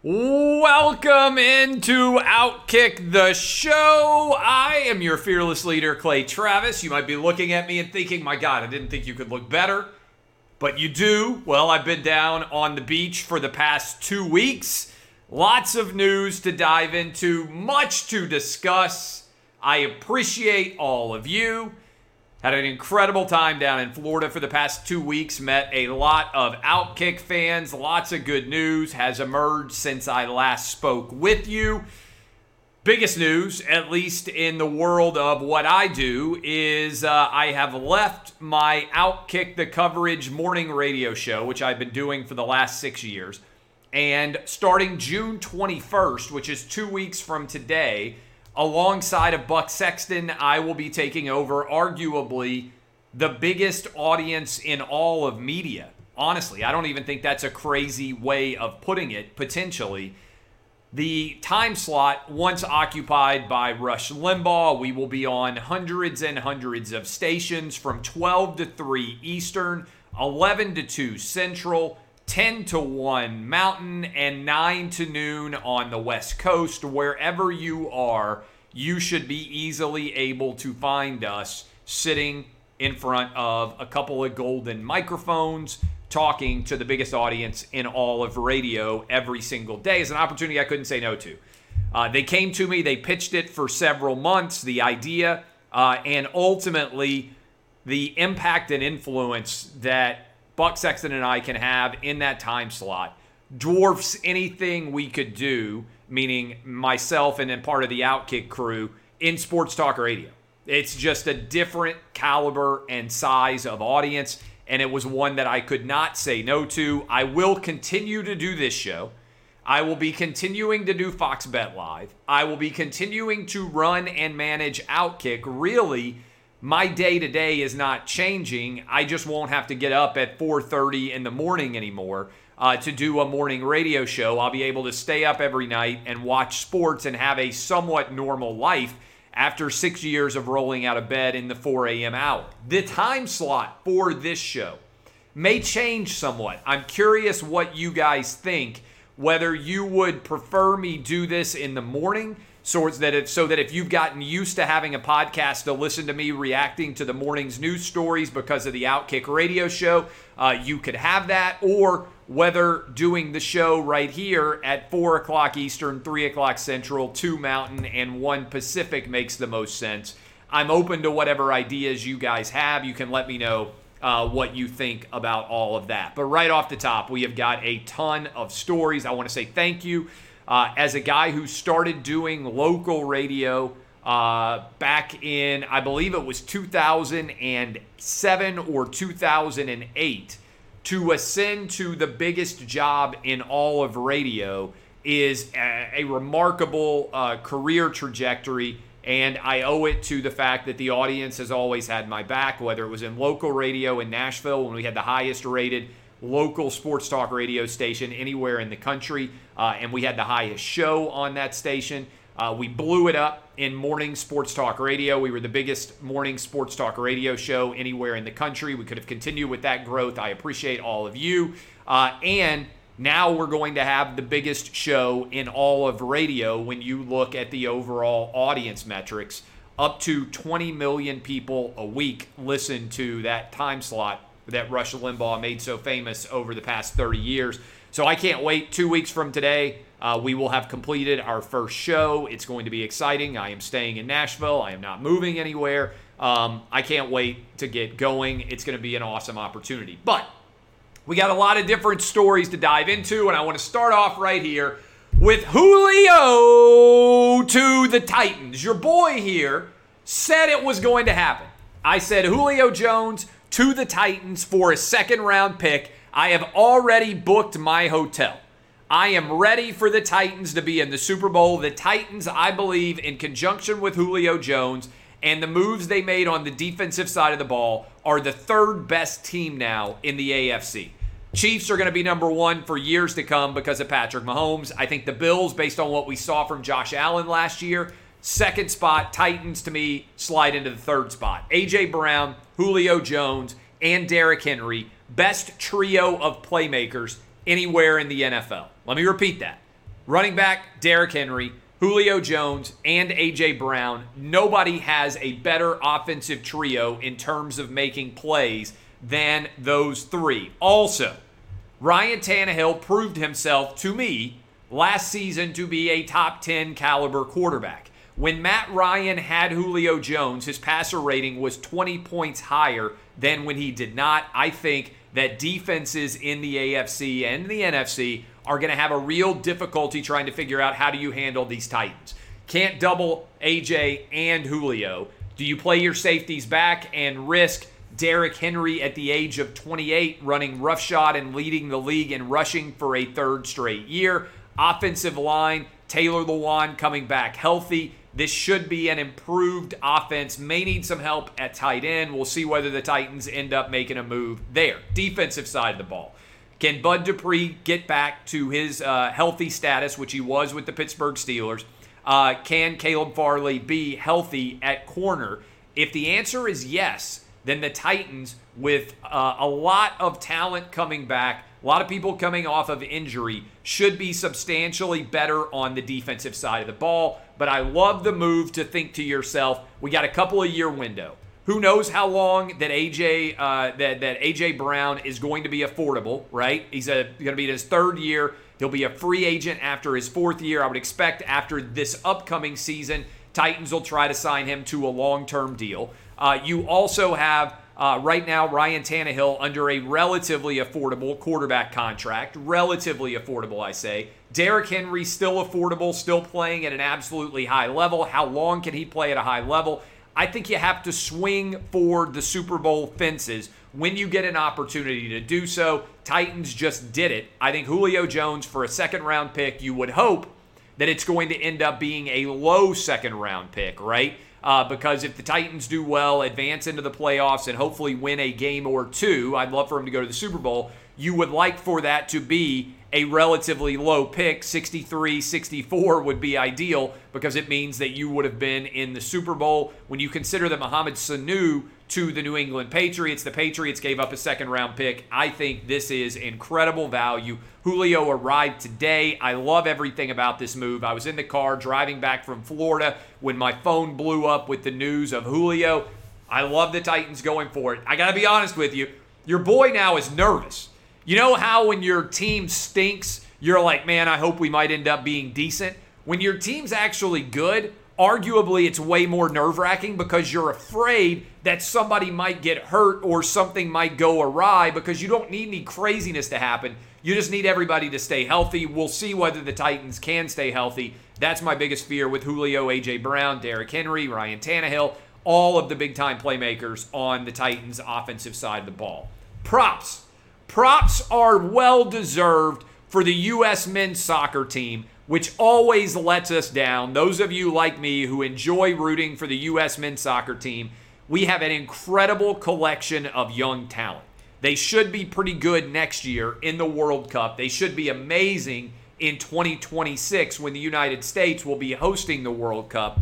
Welcome into Outkick the Show. I am your fearless leader, Clay Travis. You might be looking at me and thinking, my God, I didn't think you could look better. But you do. Well, I've been down on the beach for the past 2 weeks. Lots of news to dive into, much to discuss. I appreciate all of you. Had an incredible time down in Florida for the past 2 weeks. Met a lot of Outkick fans. Lots of good news has emerged since I last spoke with you. Biggest news, at least in the world of what I do, is I have left my Outkick the Coverage morning radio show, which I've been doing for the last 6 years. And starting June 21st, which is 2 weeks from today, alongside of Buck Sexton, I will be taking over arguably the biggest audience in all of media. Honestly, I don't even think that's a crazy way of putting it, potentially. The time slot once occupied by Rush Limbaugh, we will be on hundreds and hundreds of stations from 12 to 3 Eastern, 11 to 2 Central, 10 to 1 Mountain, and 9 to noon on the West Coast. Wherever you are, you should be easily able to find us sitting in front of a couple of golden microphones talking to the biggest audience in all of radio every single day. It's an opportunity I couldn't say no to. They came to me, they pitched it for several months, the idea, and ultimately the impact and influence that Buck Sexton and I can have in that time slot dwarfs anything we could do, meaning myself and then part of the Outkick crew, in sports talk radio. It's just a different caliber and size of audience, and it was one that I could not say no to. I will continue to do this show. I will be continuing to do Fox Bet Live. I will be continuing to run and manage Outkick. Really, my day-to-day is not changing. I just won't have to get up at 4:30 in the morning anymore to do a morning radio show. I'll be able to stay up every night and watch sports and have a somewhat normal life after 6 years of rolling out of bed in the 4 a.m. hour. The time slot for this show may change somewhat. I'm curious what you guys think, whether you would prefer me do this in the morning, so that if you've gotten used to having a podcast to listen to me reacting to the morning's news stories because of the Outkick radio show, you could have that, or whether doing the show right here at 4 o'clock Eastern, 3 o'clock Central, 2 Mountain, and 1 Pacific makes the most sense. I'm open to whatever ideas you guys have. You can let me know what you think about all of that. But right off the top, we have got a ton of stories. I want to say thank you. As a guy who started doing local radio back in, I believe it was 2007 or 2008, to ascend to the biggest job in all of radio is a remarkable career trajectory, and I owe it to the fact that the audience has always had my back, whether it was in local radio in Nashville when we had the highest rated local sports talk radio station anywhere in the country, and we had the highest show on that station. We blew it up in morning sports talk radio. We were the biggest morning sports talk radio show anywhere in the country. We could have continued with that growth. I appreciate all of you. And now we're going to have the biggest show in all of radio when you look at the overall audience metrics. Up to 20 million people a week listen to that time slot that Rush Limbaugh made so famous over the past 30 years. So I can't wait. 2 weeks from today, we will have completed our first show. It's going to be exciting. I am staying in Nashville. I am not moving anywhere. I can't wait to get going. It's going to be an awesome opportunity. But we got a lot of different stories to dive into, and I want to start off right here with Julio to the Titans. Your boy here said it was going to happen. I said Julio Jones to the Titans for a second-round pick. I have already booked my hotel. I am ready for the Titans to be in the Super Bowl. The Titans, I believe, in conjunction with Julio Jones and the moves they made on the defensive side of the ball, are the third best team now in the AFC. Chiefs are going to be number one for years to come because of Patrick Mahomes. I think the Bills, based on what we saw from Josh Allen last year, second spot. Titans, to me, slide into the third spot. AJ Brown, Julio Jones, and Derrick Henry, best trio of playmakers anywhere in the NFL. Let me repeat that. Running back, Derrick Henry, Julio Jones, and A.J. Brown. Nobody has a better offensive trio in terms of making plays than those three. Also, Ryan Tannehill proved himself to me last season to be a top 10 caliber quarterback. When Matt Ryan had Julio Jones, his passer rating was 20 points higher than when he did not. I think that defenses in the AFC and the NFC are going to have a real difficulty trying to figure out how do you handle these Titans. Can't double AJ and Julio. Do you play your safeties back and risk Derrick Henry at the age of 28 running roughshod and leading the league in rushing for a third straight year? Offensive line, Taylor Lewan coming back healthy. This should be an improved offense. May need some help at tight end. We'll see whether the Titans end up making a move there. Defensive side of the ball. Can Bud Dupree get back to his healthy status, which he was with the Pittsburgh Steelers? Can Caleb Farley be healthy at corner? If the answer is yes, then the Titans, with a lot of talent coming back, a lot of people coming off of injury, should be substantially better on the defensive side of the ball. But I love the move to think to yourself, we got a couple of year window. Who knows how long that AJ Brown is going to be affordable, right? He's going to be in his third year. He'll be a free agent after his fourth year. I would expect after this upcoming season, Titans will try to sign him to a long-term deal. You also have, right now, Ryan Tannehill under a relatively affordable quarterback contract. Relatively affordable, I say. Derrick Henry still affordable, still playing at an absolutely high level. How long can he play at a high level? I think you have to swing for the Super Bowl fences when you get an opportunity to do so. Titans just did it. I think Julio Jones for a second-round pick, you would hope that it's going to end up being a low second-round pick, right? Because if the Titans do well, advance into the playoffs, and hopefully win a game or two, I'd love for him to go to the Super Bowl, you would like for that to be a relatively low pick. 63, 64 would be ideal because it means that you would have been in the Super Bowl. When you consider that Mohamed Sanu to the New England Patriots, the Patriots gave up a second-round pick. I think this is incredible value. Julio arrived today. I love everything about this move. I was in the car driving back from Florida when my phone blew up with the news of Julio. I love the Titans going for it. I got to be honest with you. Your boy now is nervous. You know how when your team stinks, you're like, man, I hope we might end up being decent? When your team's actually good, arguably it's way more nerve-wracking because you're afraid that somebody might get hurt or something might go awry because you don't need any craziness to happen. You just need everybody to stay healthy. We'll see whether the Titans can stay healthy. That's my biggest fear with Julio, A.J. Brown, Derrick Henry, Ryan Tannehill, all of the big-time playmakers on the Titans' offensive side of the ball. Props. Props are well-deserved for the U.S. men's soccer team, which always lets us down. Those of you like me who enjoy rooting for the U.S. men's soccer team, we have an incredible collection of young talent. They should be pretty good next year in the World Cup. They should be amazing in 2026 when the United States will be hosting the World Cup.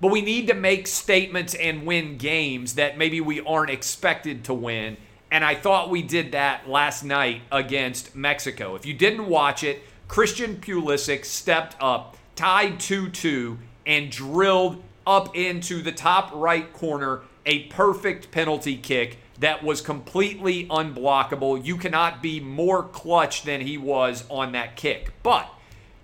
But we need to make statements and win games that maybe we aren't expected to win. And I thought we did that last night against Mexico. If you didn't watch it, Christian Pulisic stepped up, tied 2-2, and drilled up into the top right corner a perfect penalty kick that was completely unblockable. You cannot be more clutch than he was on that kick. But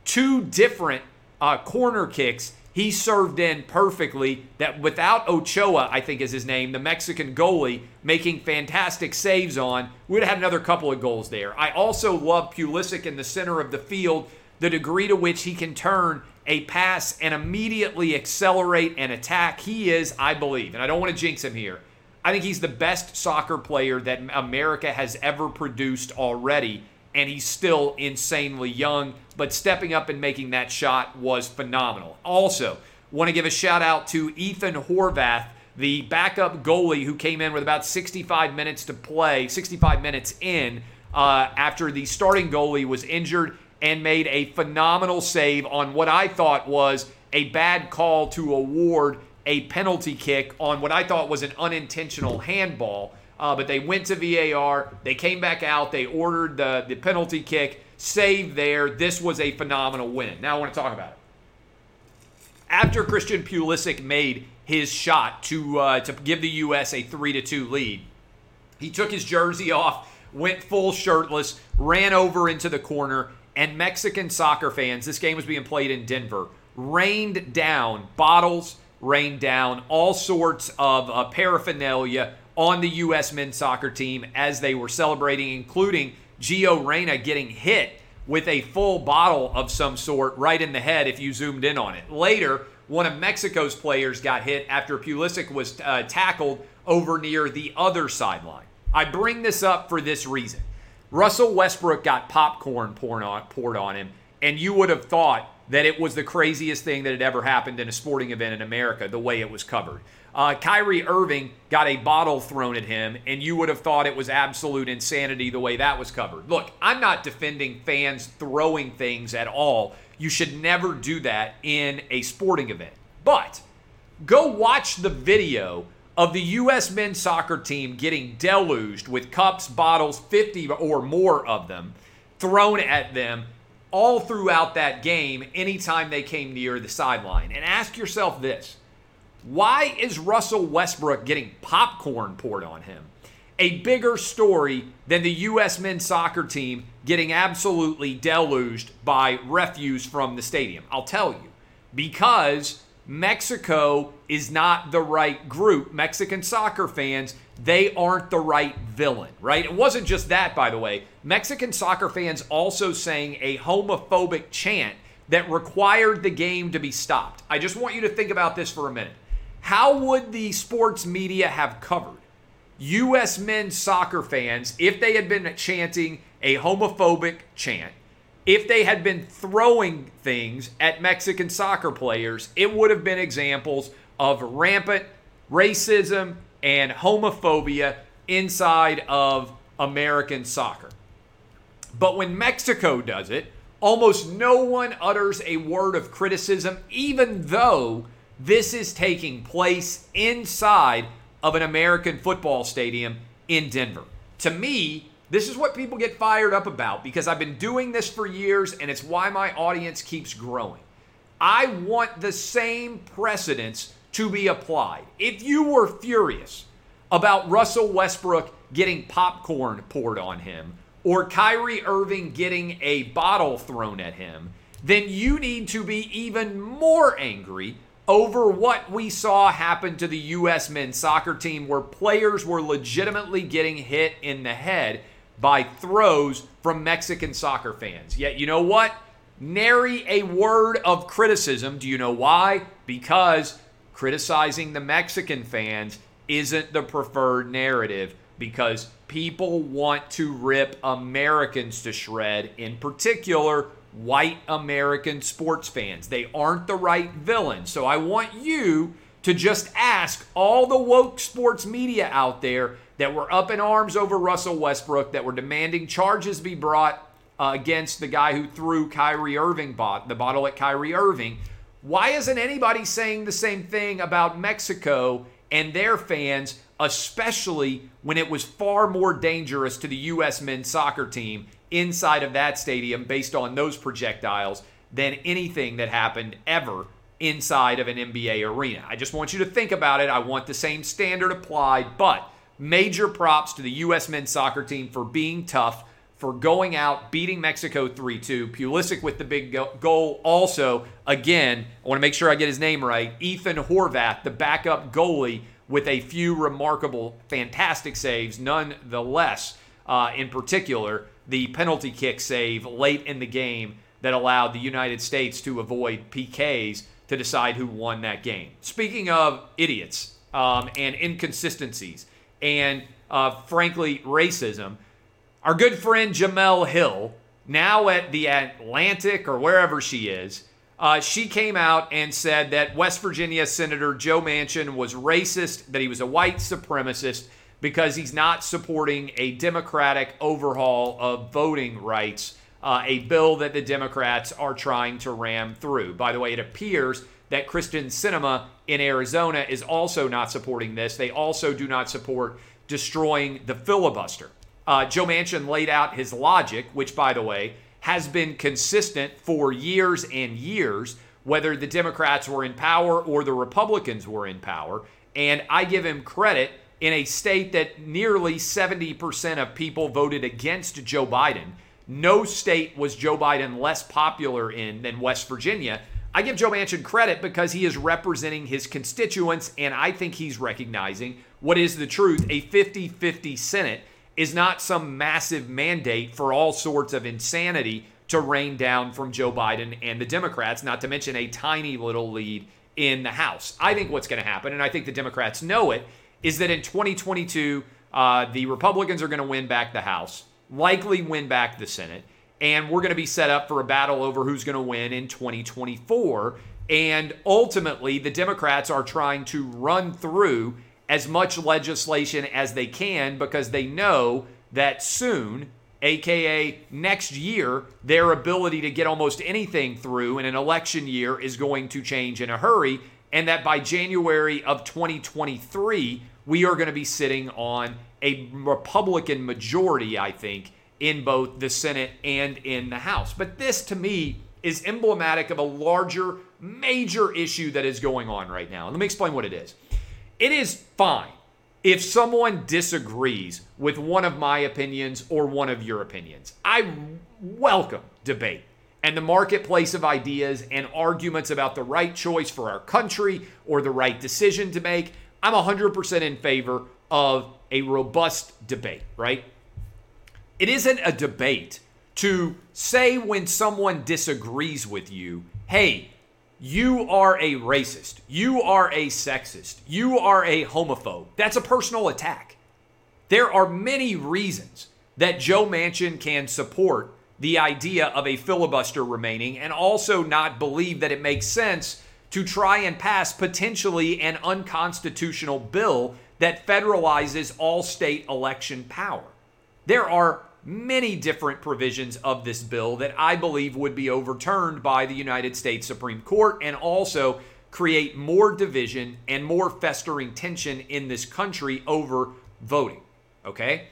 two different corner kicks he served in perfectly, that without Ochoa, I think is his name, the Mexican goalie, making fantastic saves on, we would have had another couple of goals there. I also love Pulisic in the center of the field, the degree to which he can turn a pass and immediately accelerate and attack. He is, I believe, and I don't want to jinx him here, I think he's the best soccer player that America has ever produced already. and he's still insanely young, but stepping up and making that shot was phenomenal. Also, want to give a shout out to Ethan Horvath, the backup goalie who came in with about 65 minutes to play, 65 minutes in, after the starting goalie was injured, and made a phenomenal save on what I thought was a bad call to award a penalty kick on what I thought was an unintentional handball. But they went to VAR. They came back out. They ordered the penalty kick. Save there. This was a phenomenal win. Now I want to talk about it. After Christian Pulisic made his shot to give the U.S. a 3-2 lead, he took his jersey off, went full shirtless, ran over into the corner, and Mexican soccer fans, this game was being played in Denver, rained down bottles, rained down all sorts of paraphernalia on the U.S. men's soccer team as they were celebrating, including Gio Reyna getting hit with a full bottle of some sort right in the head if you zoomed in on it. Later, one of Mexico's players got hit after Pulisic was tackled over near the other sideline. I bring this up for this reason. Russell Westbrook got popcorn poured on him, and you would have thought that it was the craziest thing that had ever happened in a sporting event in America, the way it was covered. Kyrie Irving got a bottle thrown at him, and you would have thought it was absolute insanity the way that was covered. Look, I'm not defending fans throwing things at all. You should never do that in a sporting event. But go watch the video of the U.S. men's soccer team getting deluged with cups, bottles, 50 or more of them, thrown at them all throughout that game anytime they came near the sideline. And ask yourself this, why is Russell Westbrook getting popcorn poured on him? A bigger story than the U.S. men's soccer team getting absolutely deluged by refuse from the stadium. I'll tell you, because Mexico is not the right group. Mexican soccer fans, they aren't the right villain, right? It wasn't just that, by the way. Mexican soccer fans also sang a homophobic chant that required the game to be stopped. I just want you to think about this for a minute. How would the sports media have covered U.S. men's soccer fans if they had been chanting a homophobic chant? If they had been throwing things at Mexican soccer players, it would have been examples of rampant racism and homophobia inside of American soccer. But when Mexico does it, almost no one utters a word of criticism, even though this is taking place inside of an American football stadium in Denver. To me, this is what people get fired up about, because I've been doing this for years, and it's why my audience keeps growing. I want the same precedents to be applied. If you were furious about Russell Westbrook getting popcorn poured on him or Kyrie Irving getting a bottle thrown at him, then you need to be even more angry over what we saw happen to the U.S. men's soccer team, where players were legitimately getting hit in the head by throws from Mexican soccer fans. Yet, you know what? Nary a word of criticism. Do you know why? Because criticizing the Mexican fans isn't the preferred narrative, because people want to rip Americans to shred, in particular white American sports fans. They aren't the right villain. So I want you to just ask all the woke sports media out there that were up in arms over Russell Westbrook, that were demanding charges be brought against the guy who threw Kyrie Irving the bottle at Kyrie Irving. Why isn't anybody saying the same thing about Mexico and their fans, especially when it was far more dangerous to the U.S. men's soccer team inside of that stadium based on those projectiles than anything that happened ever inside of an NBA arena? I just want you to think about it. I want the same standard applied, but major props to the U.S. men's soccer team for being tough, for going out, beating Mexico 3-2. Pulisic with the big goal. Also, again, I want to make sure I get his name right, Ethan Horvath, the backup goalie, with a few remarkable, fantastic saves, nonetheless, in particular, the penalty kick save late in the game that allowed the United States to avoid PKs to decide who won that game. Speaking of idiots and inconsistencies and, frankly, racism, Our good friend Jamelle Hill, now at the Atlantic or wherever she is, she came out and said that West Virginia Senator Joe Manchin was racist, that he was a white supremacist because he's not supporting a Democratic overhaul of voting rights, a bill that the Democrats are trying to ram through. By the way, it appears that Christian Sinema in Arizona is also not supporting this. They also do not support destroying the filibuster. Joe Manchin laid out his logic, which, by the way, has been consistent for years and years, whether the Democrats were in power or the Republicans were in power. And I give him credit. In a state that nearly 70% of people voted against Joe Biden, no state was Joe Biden less popular in than West Virginia. I give Joe Manchin credit because he is representing his constituents, and I think he's recognizing what is the truth. A 50-50 Senate is not some massive mandate for all sorts of insanity to rain down from Joe Biden and the Democrats, not to mention a tiny little lead in the House. I think what's going to happen, and I think the Democrats know it, is that in 2022, the Republicans are going to win back the House, likely win back the Senate, and we're going to be set up for a battle over who's going to win in 2024. And ultimately, the Democrats are trying to run through as much legislation as they can because they know that soon, aka next year, their ability to get almost anything through in an election year is going to change in a hurry. And that by January of 2023, we are going to be sitting on a Republican majority, I think, in both the Senate and in the House. But this, to me, is emblematic of a larger, major issue that is going on right now. And let me explain what it is. It is fine if someone disagrees with one of my opinions or one of your opinions. I welcome debate and the marketplace of ideas and arguments about the right choice for our country or the right decision to make. I'm 100% in favor of a robust debate, right? It isn't a debate to say when someone disagrees with you, hey, you are a racist, you are a sexist, you are a homophobe. That's a personal attack. There are many reasons that Joe Manchin can support the idea of a filibuster remaining and also not believe that it makes sense to try and pass potentially an unconstitutional bill that federalizes all state election power. There are many different provisions of this bill that I believe would be overturned by the United States Supreme Court and also create more division and more festering tension in this country over voting, okay?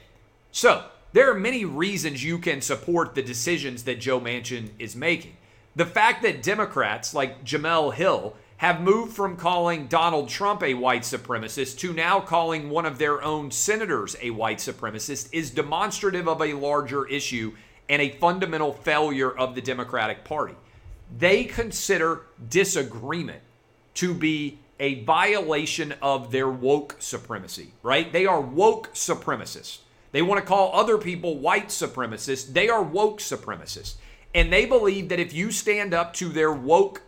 So, there are many reasons you can support the decisions that Joe Manchin is making. The fact that Democrats like Jamelle Hill have moved from calling Donald Trump a white supremacist to now calling one of their own senators a white supremacist is demonstrative of a larger issue and a fundamental failure of the Democratic Party. They consider disagreement to be a violation of their woke supremacy, right? They are woke supremacists. They want to call other people white supremacists. They are woke supremacists. And they believe that if you stand up to their woke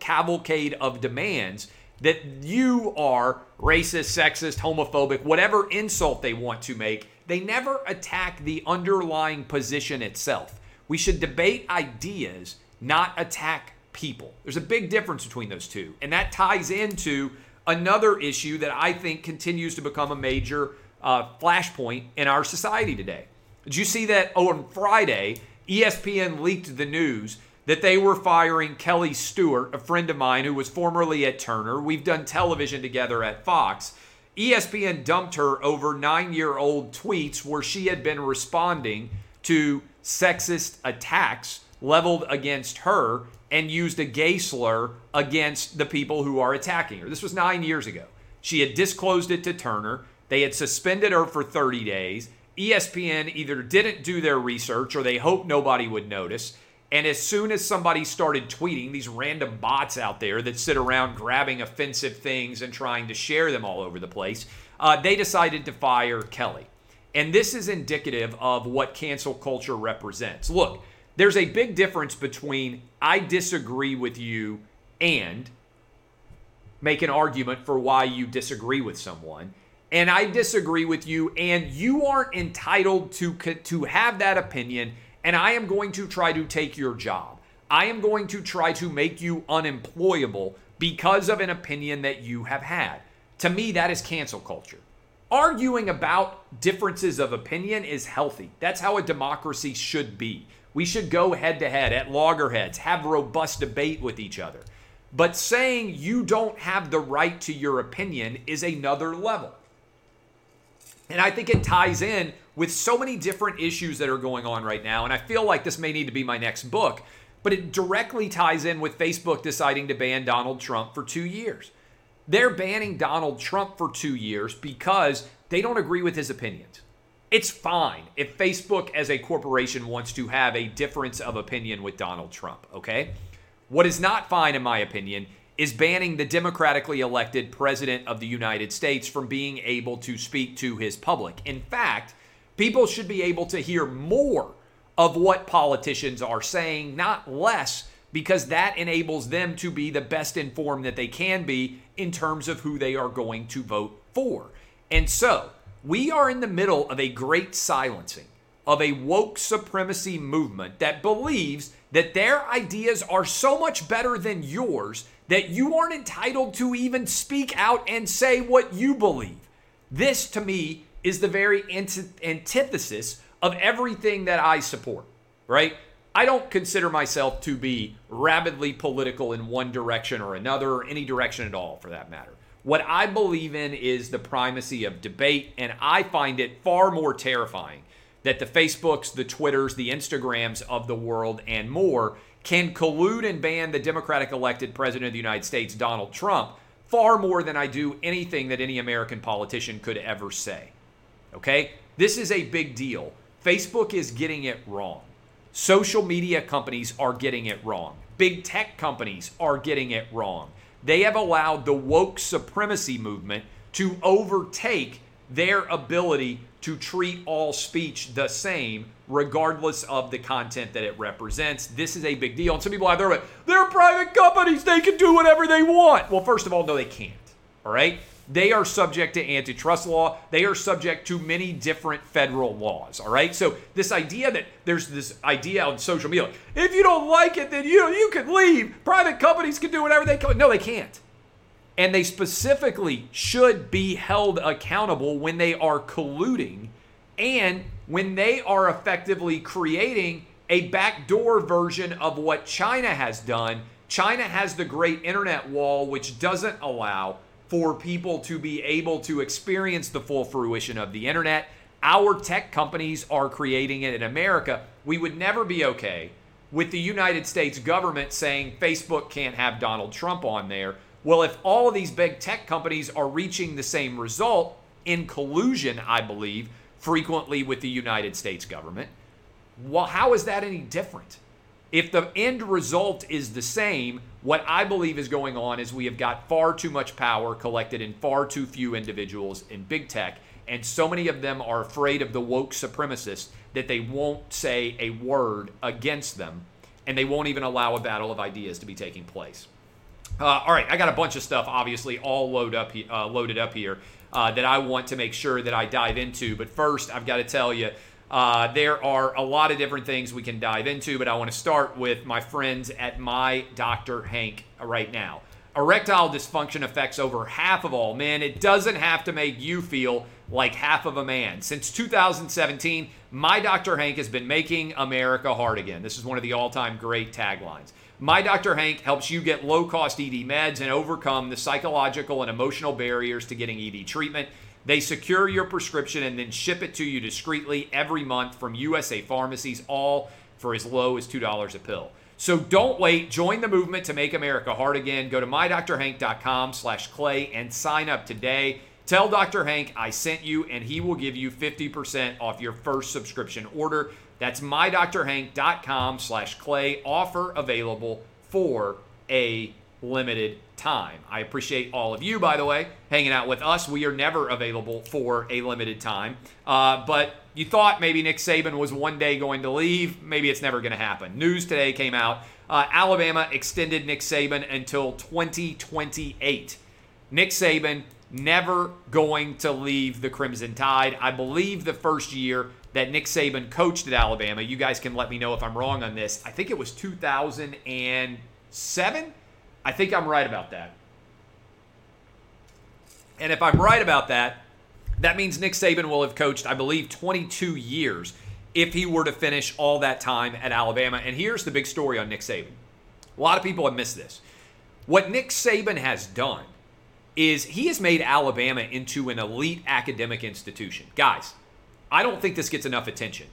cavalcade of demands, that you are racist, sexist, homophobic, whatever insult they want to make. They never attack the underlying position itself. We should debate ideas, not attack people. There's a big difference between those two. And that ties into another issue that I think continues to become a major flashpoint in our society today. Did you see that on Friday, ESPN leaked the news that they were firing Kelly Stewart, a friend of mine who was formerly at Turner. We've done television together at Fox. ESPN dumped her over 9-year-old tweets where she had been responding to sexist attacks leveled against her and used a gay slur against the people who are attacking her. This was 9 years ago. She had disclosed it to Turner. They had suspended her for 30 days. ESPN either didn't do their research or they hoped nobody would notice. And as soon as somebody started tweeting, these random bots out there that sit around grabbing offensive things and trying to share them all over the place, they decided to fire Kelly. And this is indicative of what cancel culture represents. Look, there's a big difference between I disagree with you and make an argument for why you disagree with someone. And I disagree with you, and you aren't entitled to have that opinion, and I am going to try to take your job. I am going to try to make you unemployable because of an opinion that you have had. To me, that is cancel culture. Arguing about differences of opinion is healthy. That's how a democracy should be. We should go head-to-head at loggerheads, have robust debate with each other. But saying you don't have the right to your opinion is another level. And I think it ties in with so many different issues that are going on right now. And I feel like this may need to be my next book, but it directly ties in with Facebook deciding to ban Donald Trump for 2 years. They're banning Donald Trump for 2 years because they don't agree with his opinions. It's fine if Facebook as a corporation wants to have a difference of opinion with Donald Trump, okay? What is not fine, in my opinion, is banning the democratically elected president of the United States from being able to speak to his public. In fact, people should be able to hear more of what politicians are saying, not less, because that enables them to be the best informed that they can be in terms of who they are going to vote for. And so we are in the middle of a great silencing of a woke supremacy movement that believes that their ideas are so much better than yours that you aren't entitled to even speak out and say what you believe. This, to me, is the very antithesis of everything that I support, right? I don't consider myself to be rabidly political in one direction or another, or any direction at all, for that matter. What I believe in is the primacy of debate, and I find it far more terrifying that the Facebooks, the Twitters, the Instagrams of the world, and more can collude and ban the Democratic elected president of the United States, Donald Trump, far more than I do anything that any American politician could ever say, okay? This is a big deal. Facebook is getting it wrong. Social media companies are getting it wrong. Big tech companies are getting it wrong. They have allowed the woke supremacy movement to overtake their ability to treat all speech the same, regardless of the content that it represents. This is a big deal. And some people out there are like, they're private companies, they can do whatever they want. Well, first of all, no, they can't, all right? They are subject to antitrust law. They are subject to many different federal laws, all right? So this idea that there's this idea on social media, like, if you don't like it, then you can leave. Private companies can do whatever they can. No, they can't. And they specifically should be held accountable when they are colluding and when they are effectively creating a backdoor version of what China has done. China has the Great Internet Wall, which doesn't allow for people to be able to experience the full fruition of the internet. Our tech companies are creating it in America. We would never be okay with the United States government saying Facebook can't have Donald Trump on there. Well, if all of these big tech companies are reaching the same result in collusion, I believe, frequently with the United States government, well, how is that any different? If the end result is the same, what I believe is going on is we have got far too much power collected in far too few individuals in big tech, and so many of them are afraid of the woke supremacists that they won't say a word against them, and they won't even allow a battle of ideas to be taking place. All right, I got a bunch of stuff, obviously, all loaded up here that I want to make sure that I dive into, but first I've got to tell you, there are a lot of different things we can dive into, but I want to start with my friends at My Dr. Hank right now. Erectile dysfunction affects over half of all men. It doesn't have to make you feel like half of a man. Since 2017, My Dr. Hank has been making America hard again. This is one of the all-time great taglines. My Dr. Hank helps you get low-cost ED meds and overcome the psychological and emotional barriers to getting ED treatment. They secure your prescription and then ship it to you discreetly every month from USA pharmacies, all for as low as $2 a pill. So don't wait. Join the movement to make America hard again. Go to mydrhank.com/clay and sign up today. Tell Dr. Hank I sent you, and he will give you 50% off your first subscription order. That's mydrhank.com/clay. Offer available for a limited time. I appreciate all of you, by the way, hanging out with us. We are never available for a limited time. But you thought maybe Nick Saban was one day going to leave. Maybe it's never going to happen. News today came out. Alabama extended Nick Saban until 2028. Nick Saban never going to leave the Crimson Tide. I believe the first year that Nick Saban coached at Alabama, you guys can let me know if I'm wrong on this, I think it was 2007? I think I'm right about that. And if I'm right about that, that means Nick Saban will have coached, I believe, 22 years if he were to finish all that time at Alabama. And here's the big story on Nick Saban. A lot of people have missed this. What Nick Saban has done is he has made Alabama into an elite academic institution. Guys, I don't think this gets enough attention.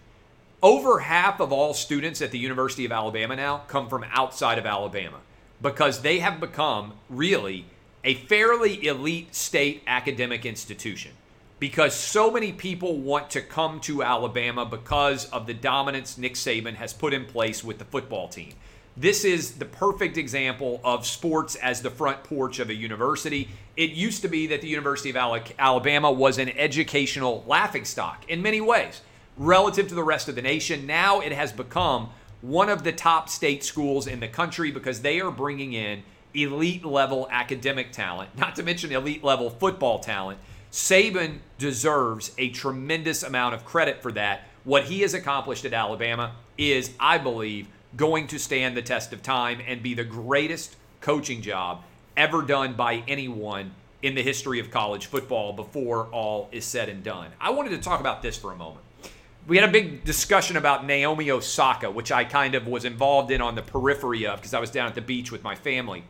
Over half of all students at the University of Alabama now come from outside of Alabama because they have become really a fairly elite state academic institution because so many people want to come to Alabama because of the dominance Nick Saban has put in place with the football team. This is the perfect example of sports as the front porch of a university. It used to be that the University of Alabama was an educational laughingstock in many ways relative to the rest of the nation. Now it has become one of the top state schools in the country because they are bringing in elite-level academic talent, not to mention elite-level football talent. Saban deserves a tremendous amount of credit for that. What he has accomplished at Alabama is, I believe, going to stand the test of time and be the greatest coaching job ever done by anyone in the history of college football before all is said and done. I wanted to talk about this for a moment. We had a big discussion about Naomi Osaka, which I kind of was involved in on the periphery of because I was down at the beach with my family.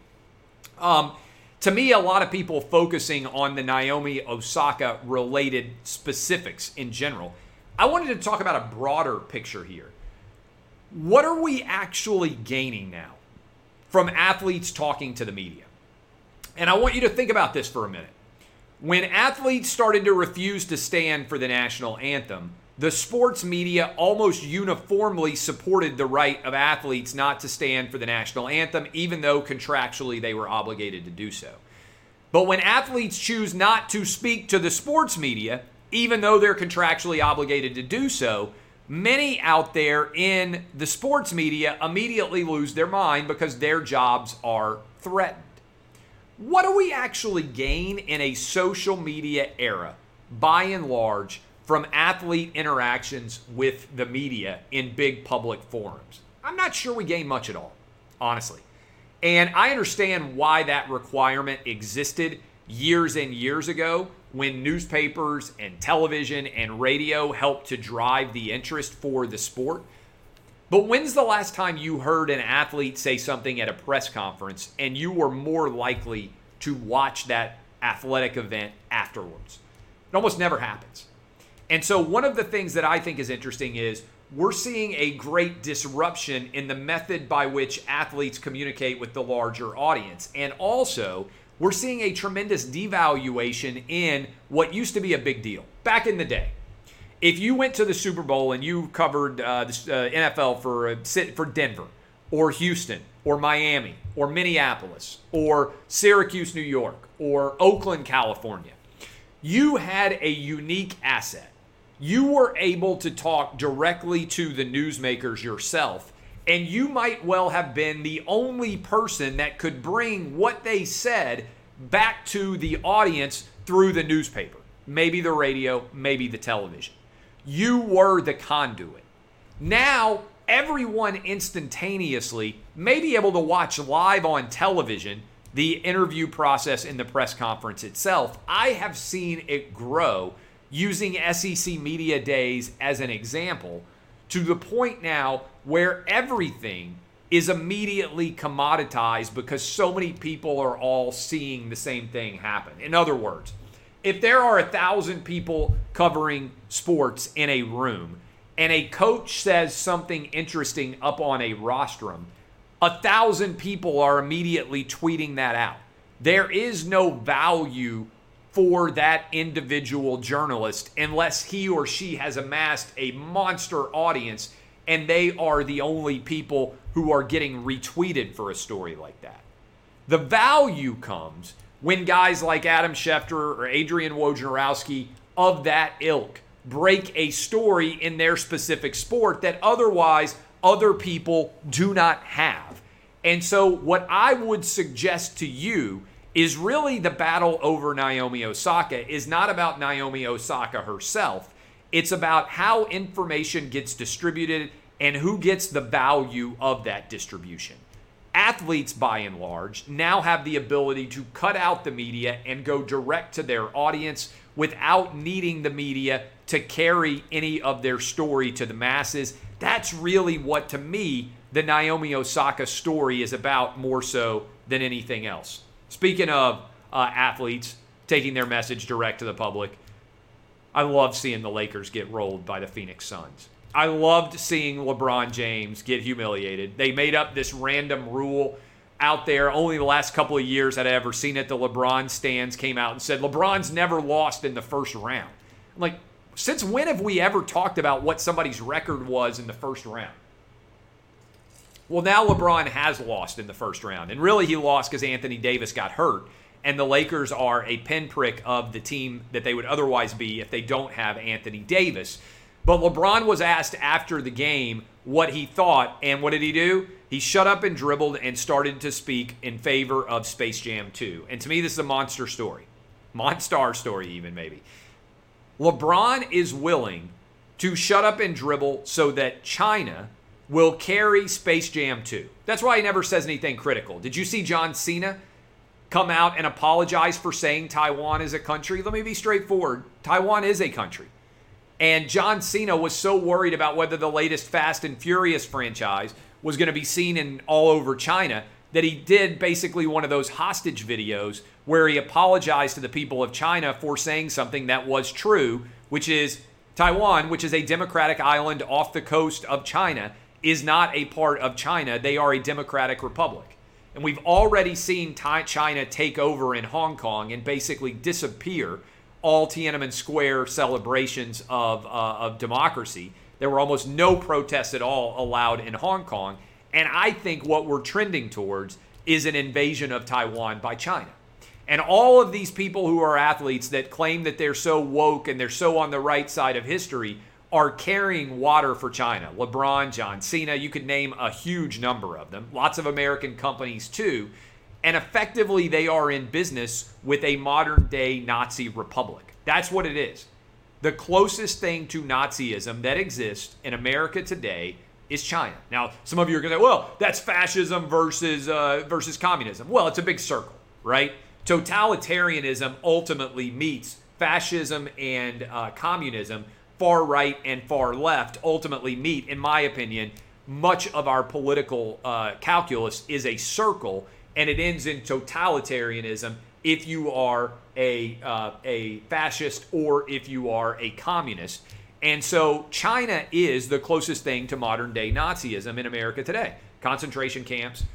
To me, a lot of people focusing on the Naomi Osaka-related specifics in general. I wanted to talk about a broader picture here. What are we actually gaining now from athletes talking to the media? And I want you to think about this for a minute. When athletes started to refuse to stand for the national anthem, the sports media almost uniformly supported the right of athletes not to stand for the national anthem, even though contractually they were obligated to do so. But when athletes choose not to speak to the sports media, even though they're contractually obligated to do so, many out there in the sports media immediately lose their mind because their jobs are threatened. What do we actually gain in a social media era, by and large, from athlete interactions with the media in big public forums? I'm not sure we gain much at all, honestly. And I understand why that requirement existed years and years ago when newspapers and television and radio helped to drive the interest for the sport. But when's the last time you heard an athlete say something at a press conference and you were more likely to watch that athletic event afterwards? It almost never happens. And so one of the things that I think is interesting is we're seeing a great disruption in the method by which athletes communicate with the larger audience. And also, we're seeing a tremendous devaluation in what used to be a big deal back in the day. If you went to the Super Bowl and you covered NFL for Denver or Houston or Miami or Minneapolis or Syracuse, New York or Oakland, California, you had a unique asset. You were able to talk directly to the newsmakers yourself, and you might well have been the only person that could bring what they said back to the audience through the newspaper, maybe the radio, maybe the television. You were the conduit. Now, everyone instantaneously may be able to watch live on television the interview process in the press conference itself. I have seen it grow, using SEC Media Days as an example, to the point now where everything is immediately commoditized because so many people are all seeing the same thing happen. In other words, if there are 1,000 people covering sports in a room and a coach says something interesting up on a rostrum, 1,000 people are immediately tweeting that out. There is no value for that individual journalist unless he or she has amassed a monster audience and they are the only people who are getting retweeted for a story like that. The value comes when guys like Adam Schefter or Adrian Wojnarowski of that ilk break a story in their specific sport that otherwise other people do not have. And so what I would suggest to you is really the battle over Naomi Osaka is not about Naomi Osaka herself. It's about how information gets distributed and who gets the value of that distribution. Athletes, by and large, now have the ability to cut out the media and go direct to their audience without needing the media to carry any of their story to the masses. That's really what, to me, the Naomi Osaka story is about more so than anything else. Speaking of athletes taking their message direct to the public, I love seeing the Lakers get rolled by the Phoenix Suns. I loved seeing LeBron James get humiliated. They made up this random rule out there. Only the last couple of years had I ever seen it. The LeBron stands came out and said, LeBron's never lost in the first round. I'm like, since when have we ever talked about what somebody's record was in the first round? Well, now LeBron has lost in the first round. And really, he lost because Anthony Davis got hurt. And the Lakers are a pinprick of the team that they would otherwise be if they don't have Anthony Davis. But LeBron was asked after the game what he thought. And what did he do? He shut up and dribbled and started to speak in favor of Space Jam 2. And to me, this is a monster story. Monstar story even, maybe. LeBron is willing to shut up and dribble so that China will carry Space Jam 2. That's why he never says anything critical. Did you see John Cena come out and apologize for saying Taiwan is a country? Let me be straightforward. Taiwan is a country. And John Cena was so worried about whether the latest Fast and Furious franchise was going to be seen in all over China that he did basically one of those hostage videos where he apologized to the people of China for saying something that was true, which is Taiwan, which is a democratic island off the coast of China, is not a part of China. They are a democratic republic. And we've already seen China take over in Hong Kong and basically disappear all Tiananmen Square celebrations of democracy. There were almost no protests at all allowed in Hong Kong. And I think what we're trending towards is an invasion of Taiwan by China. And all of these people who are athletes that claim that they're so woke and they're so on the right side of history are carrying water for China. LeBron, John Cena, you could name a huge number of them. Lots of American companies too. And effectively, they are in business with a modern-day Nazi republic. That's what it is. The closest thing to Nazism that exists in America today is China. Now, some of you are going to say, well, that's fascism versus communism. Well, it's a big circle, right? Totalitarianism ultimately meets fascism and communism. Far right and far left ultimately meet, in my opinion. Much of our political calculus is a circle, and it ends in totalitarianism if you are a fascist or if you are a communist. And so China is the closest thing to modern-day Nazism in America today. Concentration camps.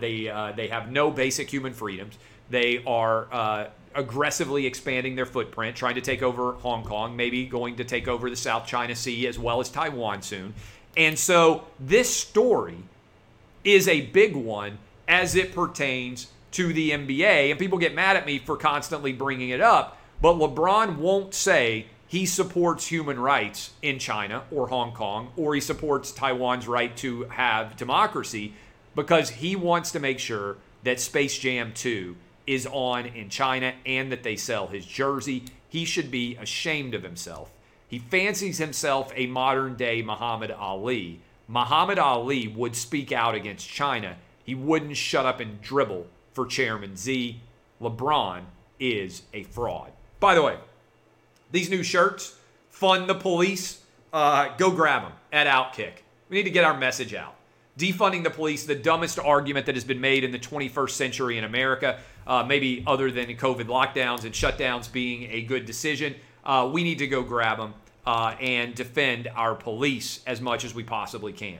They have no basic human freedoms. They are aggressively expanding their footprint, trying to take over Hong Kong, maybe going to take over the South China Sea as well as Taiwan soon. And so this story is a big one as it pertains to the NBA. And people get mad at me for constantly bringing it up, but LeBron won't say he supports human rights in China or Hong Kong, or he supports Taiwan's right to have democracy, because he wants to make sure that Space Jam 2 is on in China and that they sell his jersey. He should be ashamed of himself. He fancies himself a modern-day Muhammad Ali. Muhammad Ali would speak out against China. He wouldn't shut up and dribble for Chairman Z. LeBron is a fraud. By the way, these new shirts, Fund the Police, go grab them at Outkick. We need to get our message out. Defunding the police, the dumbest argument that has been made in the 21st century in America, maybe other than COVID lockdowns and shutdowns being a good decision. We need to go grab them and defend our police as much as we possibly can.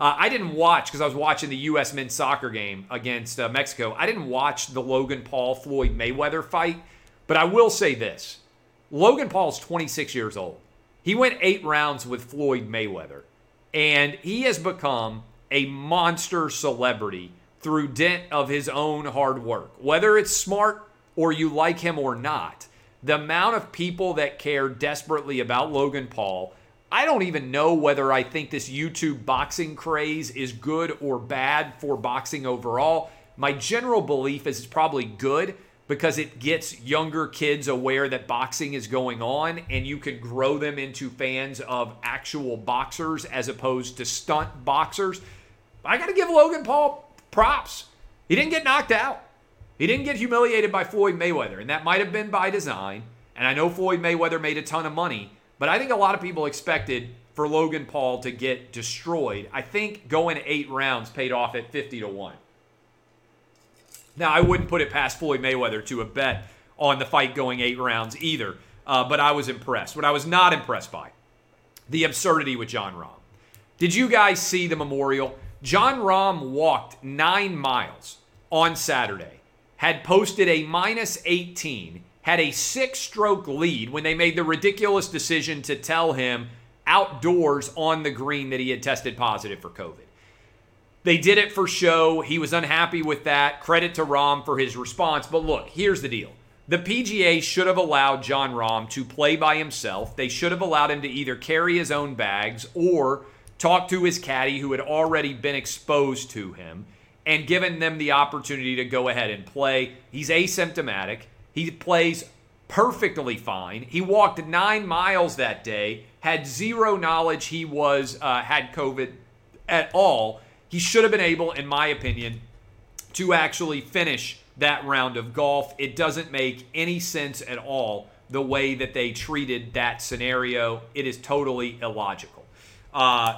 I didn't watch, because I was watching the U.S. men's soccer game against Mexico. I didn't watch the Logan Paul Floyd Mayweather fight, but I will say this. Logan Paul's 26 years old. He went 8 rounds with Floyd Mayweather, and he has become a monster celebrity through dint of his own hard work. Whether it's smart or you like him or not, the amount of people that care desperately about Logan Paul, I don't even know whether I think this YouTube boxing craze is good or bad for boxing overall. My general belief is it's probably good, because it gets younger kids aware that boxing is going on, and you could grow them into fans of actual boxers as opposed to stunt boxers. I got to give Logan Paul props. He didn't get knocked out. He didn't get humiliated by Floyd Mayweather, and that might have been by design. And I know Floyd Mayweather made a ton of money, but I think a lot of people expected for Logan Paul to get destroyed. I think going 8 rounds paid off at 50-1. Now, I wouldn't put it past Floyd Mayweather to have bet on the fight going 8 rounds either, but I was impressed. What I was not impressed by, the absurdity with Jon Rahm. Did you guys see the memorial? Jon Rahm walked 9 miles on Saturday, had posted a -18, had a 6-stroke lead when they made the ridiculous decision to tell him outdoors on the green that he had tested positive for COVID. They did it for show. He was unhappy with that. Credit to Rahm for his response. But look, here's the deal. The PGA should have allowed Jon Rahm to play by himself. They should have allowed him to either carry his own bags or talk to his caddy who had already been exposed to him and given them the opportunity to go ahead and play. He's asymptomatic. He plays perfectly fine. He walked 9 miles that day, had zero knowledge he was had COVID at all. He should have been able, in my opinion, to actually finish that round of golf. It doesn't make any sense at all the way that they treated that scenario. It is totally illogical.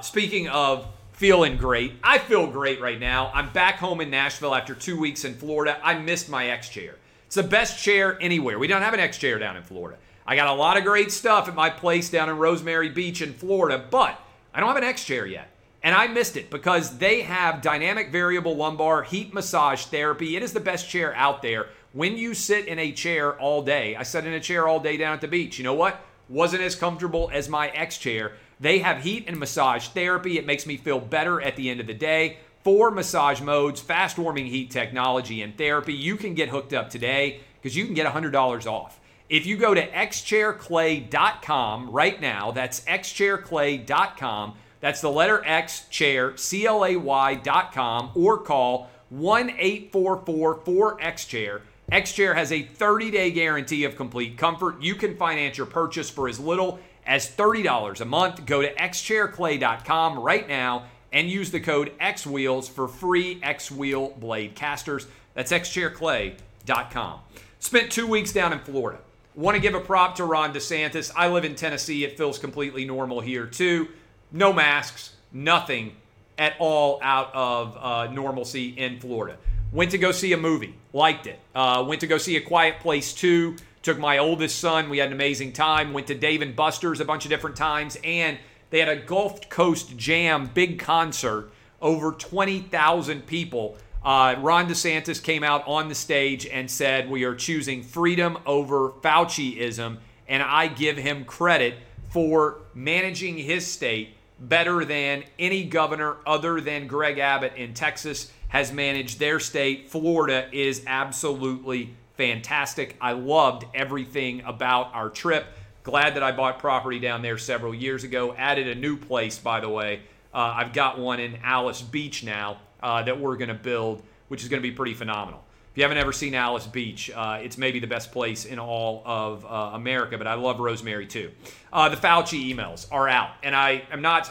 Speaking of feeling great, I feel great right now. I'm back home in Nashville after 2 weeks in Florida. I missed my X Chair. It's the best chair anywhere. We don't have an X Chair down in Florida. I got a lot of great stuff at my place down in Rosemary Beach in Florida, but I don't have an X Chair yet. And I missed it because they have dynamic variable lumbar heat massage therapy. It is the best chair out there. When you sit in a chair all day, I sat in a chair all day down at the beach. You know what? Wasn't as comfortable as my X Chair. They have heat and massage therapy. It makes me feel better at the end of the day. 4 massage modes, fast warming heat technology, and therapy. You can get hooked up today because you can get $100 off. If you go to xchairclay.com right now, that's xchairclay.com. That's the letter X, chair, CLAY.com, or call 1-844-4XChair. X Chair has a 30-day guarantee of complete comfort. You can finance your purchase for as little as $30 a month. Go to xchairclay.com right now and use the code XWheels for free X-Wheel blade casters. That's xchairclay.com. Spent 2 weeks down in Florida. Want to give a prop to Ron DeSantis. I live in Tennessee. It feels completely normal here, too. No masks, nothing at all out of normalcy in Florida. Went to go see a movie, liked it. Went to go see A Quiet Place 2, took my oldest son, we had an amazing time. Went to Dave & Buster's a bunch of different times, and they had a Gulf Coast Jam big concert, over 20,000 people. Ron DeSantis came out on the stage and said, we are choosing freedom over Fauciism, and I give him credit for managing his state better than any governor other than Greg Abbott in Texas has managed their state. Florida is absolutely fantastic. I loved everything about our trip. Glad that I bought property down there several years ago. Added a new place, by the way. I've got one in Alice Beach now that we're going to build, which is going to be pretty phenomenal. If you haven't ever seen Alice Beach, it's maybe the best place in all of America, but I love Rosemary too. The Fauci emails are out, and I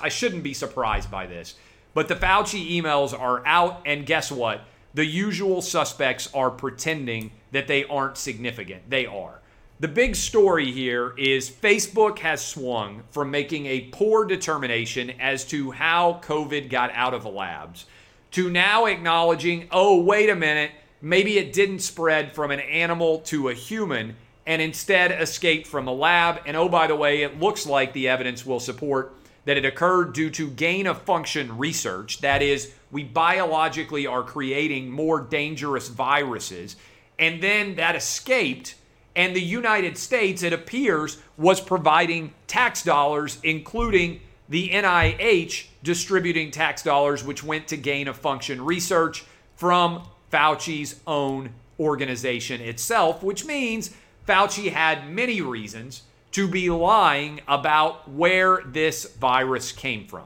shouldn't be surprised by this, but the Fauci emails are out, and guess what? The usual suspects are pretending that they aren't significant. They are. The big story here is Facebook has swung from making a poor determination as to how COVID got out of the labs to now acknowledging, oh, wait a minute, maybe it didn't spread from an animal to a human and instead escaped from a lab. And oh, by the way, it looks like the evidence will support that it occurred due to gain-of-function research. That is, we biologically are creating more dangerous viruses. And then that escaped, and the United States, it appears, was providing tax dollars, including the NIH distributing tax dollars, which went to gain-of-function research from Fauci's own organization itself, which means Fauci had many reasons to be lying about where this virus came from.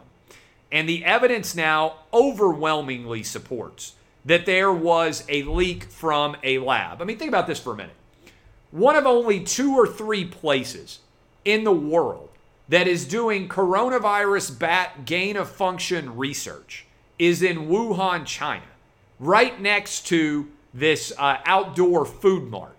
And the evidence now overwhelmingly supports that there was a leak from a lab. I mean, think about this for a minute. One of only 2 or 3 places in the world that is doing coronavirus bat gain-of-function research is in Wuhan, China, right next to this outdoor food mart.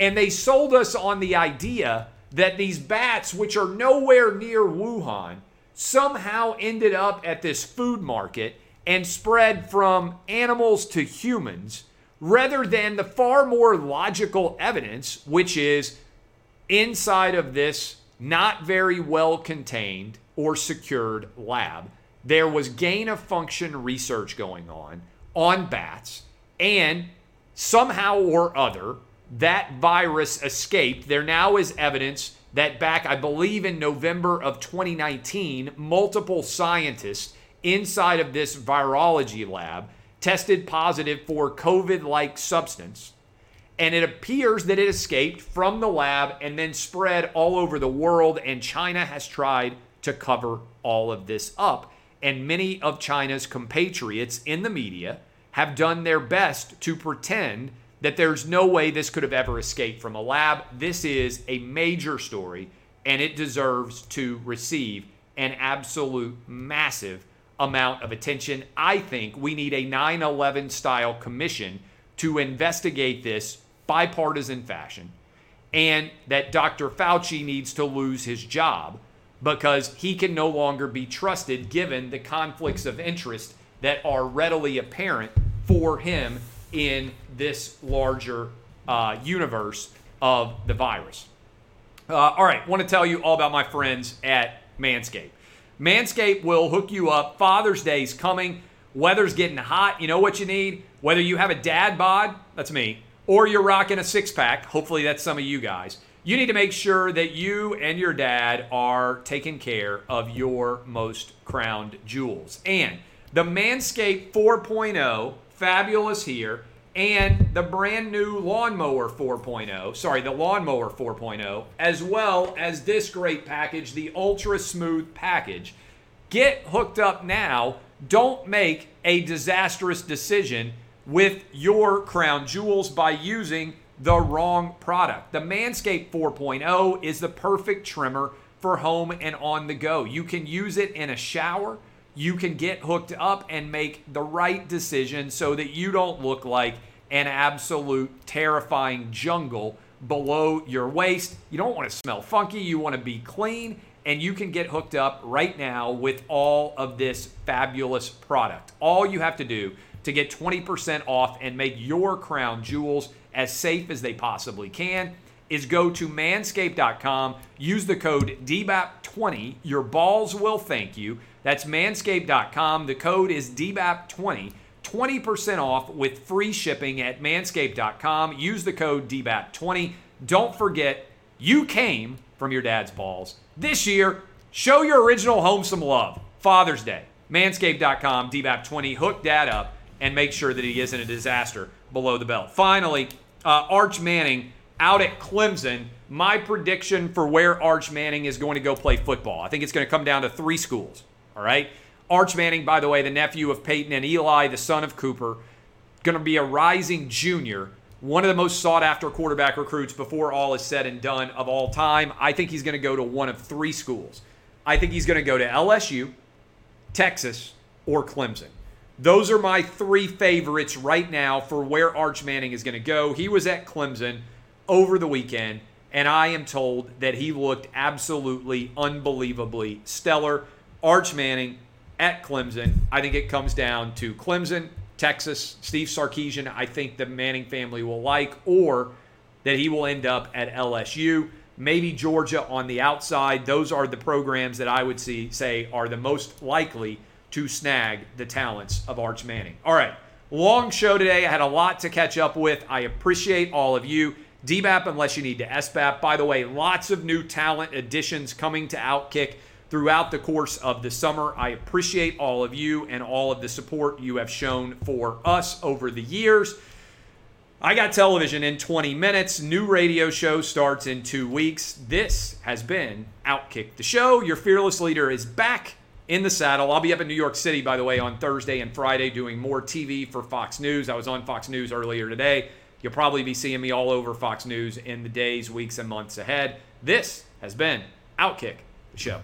And they sold us on the idea that these bats, which are nowhere near Wuhan, somehow ended up at this food market and spread from animals to humans, rather than the far more logical evidence, which is inside of this not very well contained or secured lab, there was gain-of-function research going on bats, and somehow or other, that virus escaped. There now is evidence that back, I believe, in November of 2019, multiple scientists inside of this virology lab tested positive for COVID-like substance, and it appears that it escaped from the lab and then spread all over the world, and China has tried to cover all of this up. And many of China's compatriots in the media have done their best to pretend that there's no way this could have ever escaped from a lab. This is a major story, and it deserves to receive an absolute massive amount of attention. I think we need a 9/11 style commission to investigate this bipartisan fashion, and that Dr. Fauci needs to lose his job because he can no longer be trusted given the conflicts of interest that are readily apparent for him in this larger universe of the virus. All right, want to tell you all about my friends at Manscaped. Manscaped will hook you up. Father's Day's coming. Weather's getting hot. You know what you need? Whether you have a dad bod, that's me, or you're rocking a six-pack, hopefully that's some of you guys, you need to make sure that you and your dad are taking care of your most crowned jewels. And the Manscaped 4.0, fabulous here, and the brand new Lawnmower 4.0, as well as this great package, the Ultra Smooth Package. Get hooked up now. Don't make a disastrous decision with your crown jewels by using the wrong product. The Manscaped 4.0 is the perfect trimmer for home and on the go. You can use it in a shower. You can get hooked up and make the right decision so that you don't look like an absolute terrifying jungle below your waist. You don't want to smell funky. You want to be clean. And you can get hooked up right now with all of this fabulous product. All you have to do to get 20% off and make your crown jewels as safe as they possibly can is go to manscaped.com, use the code DBAP20. Your balls will thank you. That's manscaped.com. The code is DBAP20. 20% off with free shipping at manscaped.com. Use the code DBAP20. Don't forget, you came from your dad's balls. This year, show your original home some love. Father's Day. Manscaped.com, DBAP20. Hook dad up and make sure that he isn't a disaster below the belt. Finally, Arch Manning out at Clemson. My prediction for where Arch Manning is going to go play football. I think it's going to come down to 3 schools. All right? Arch Manning, by the way, the nephew of Peyton and Eli, the son of Cooper, going to be a rising junior. One of the most sought-after quarterback recruits before all is said and done of all time. I think he's going to go to one of 3 schools. I think he's going to go to LSU, Texas, or Clemson. Those are my 3 favorites right now for where Arch Manning is going to go. He was at Clemson over the weekend, and I am told that he looked absolutely unbelievably stellar. Arch Manning at Clemson. I think it comes down to Clemson, Texas, Steve Sarkisian, I think the Manning family will like, or that he will end up at LSU, maybe Georgia on the outside. Those are the programs that I would say are the most likely to snag the talents of Arch Manning. All right, long show today. I had a lot to catch up with. I appreciate all of you. DBAP unless you need to SBAP. By the way, lots of new talent additions coming to Outkick throughout the course of the summer. I appreciate all of you and all of the support you have shown for us over the years. I got television in 20 minutes. New radio show starts in 2 weeks. This has been Outkick the Show. Your fearless leader is back. in the saddle. I'll be up in New York City, by the way, on Thursday and Friday doing more TV for Fox News. I was on Fox News earlier today. You'll probably be seeing me all over Fox News in the days, weeks, and months ahead. This has been Outkick, the show.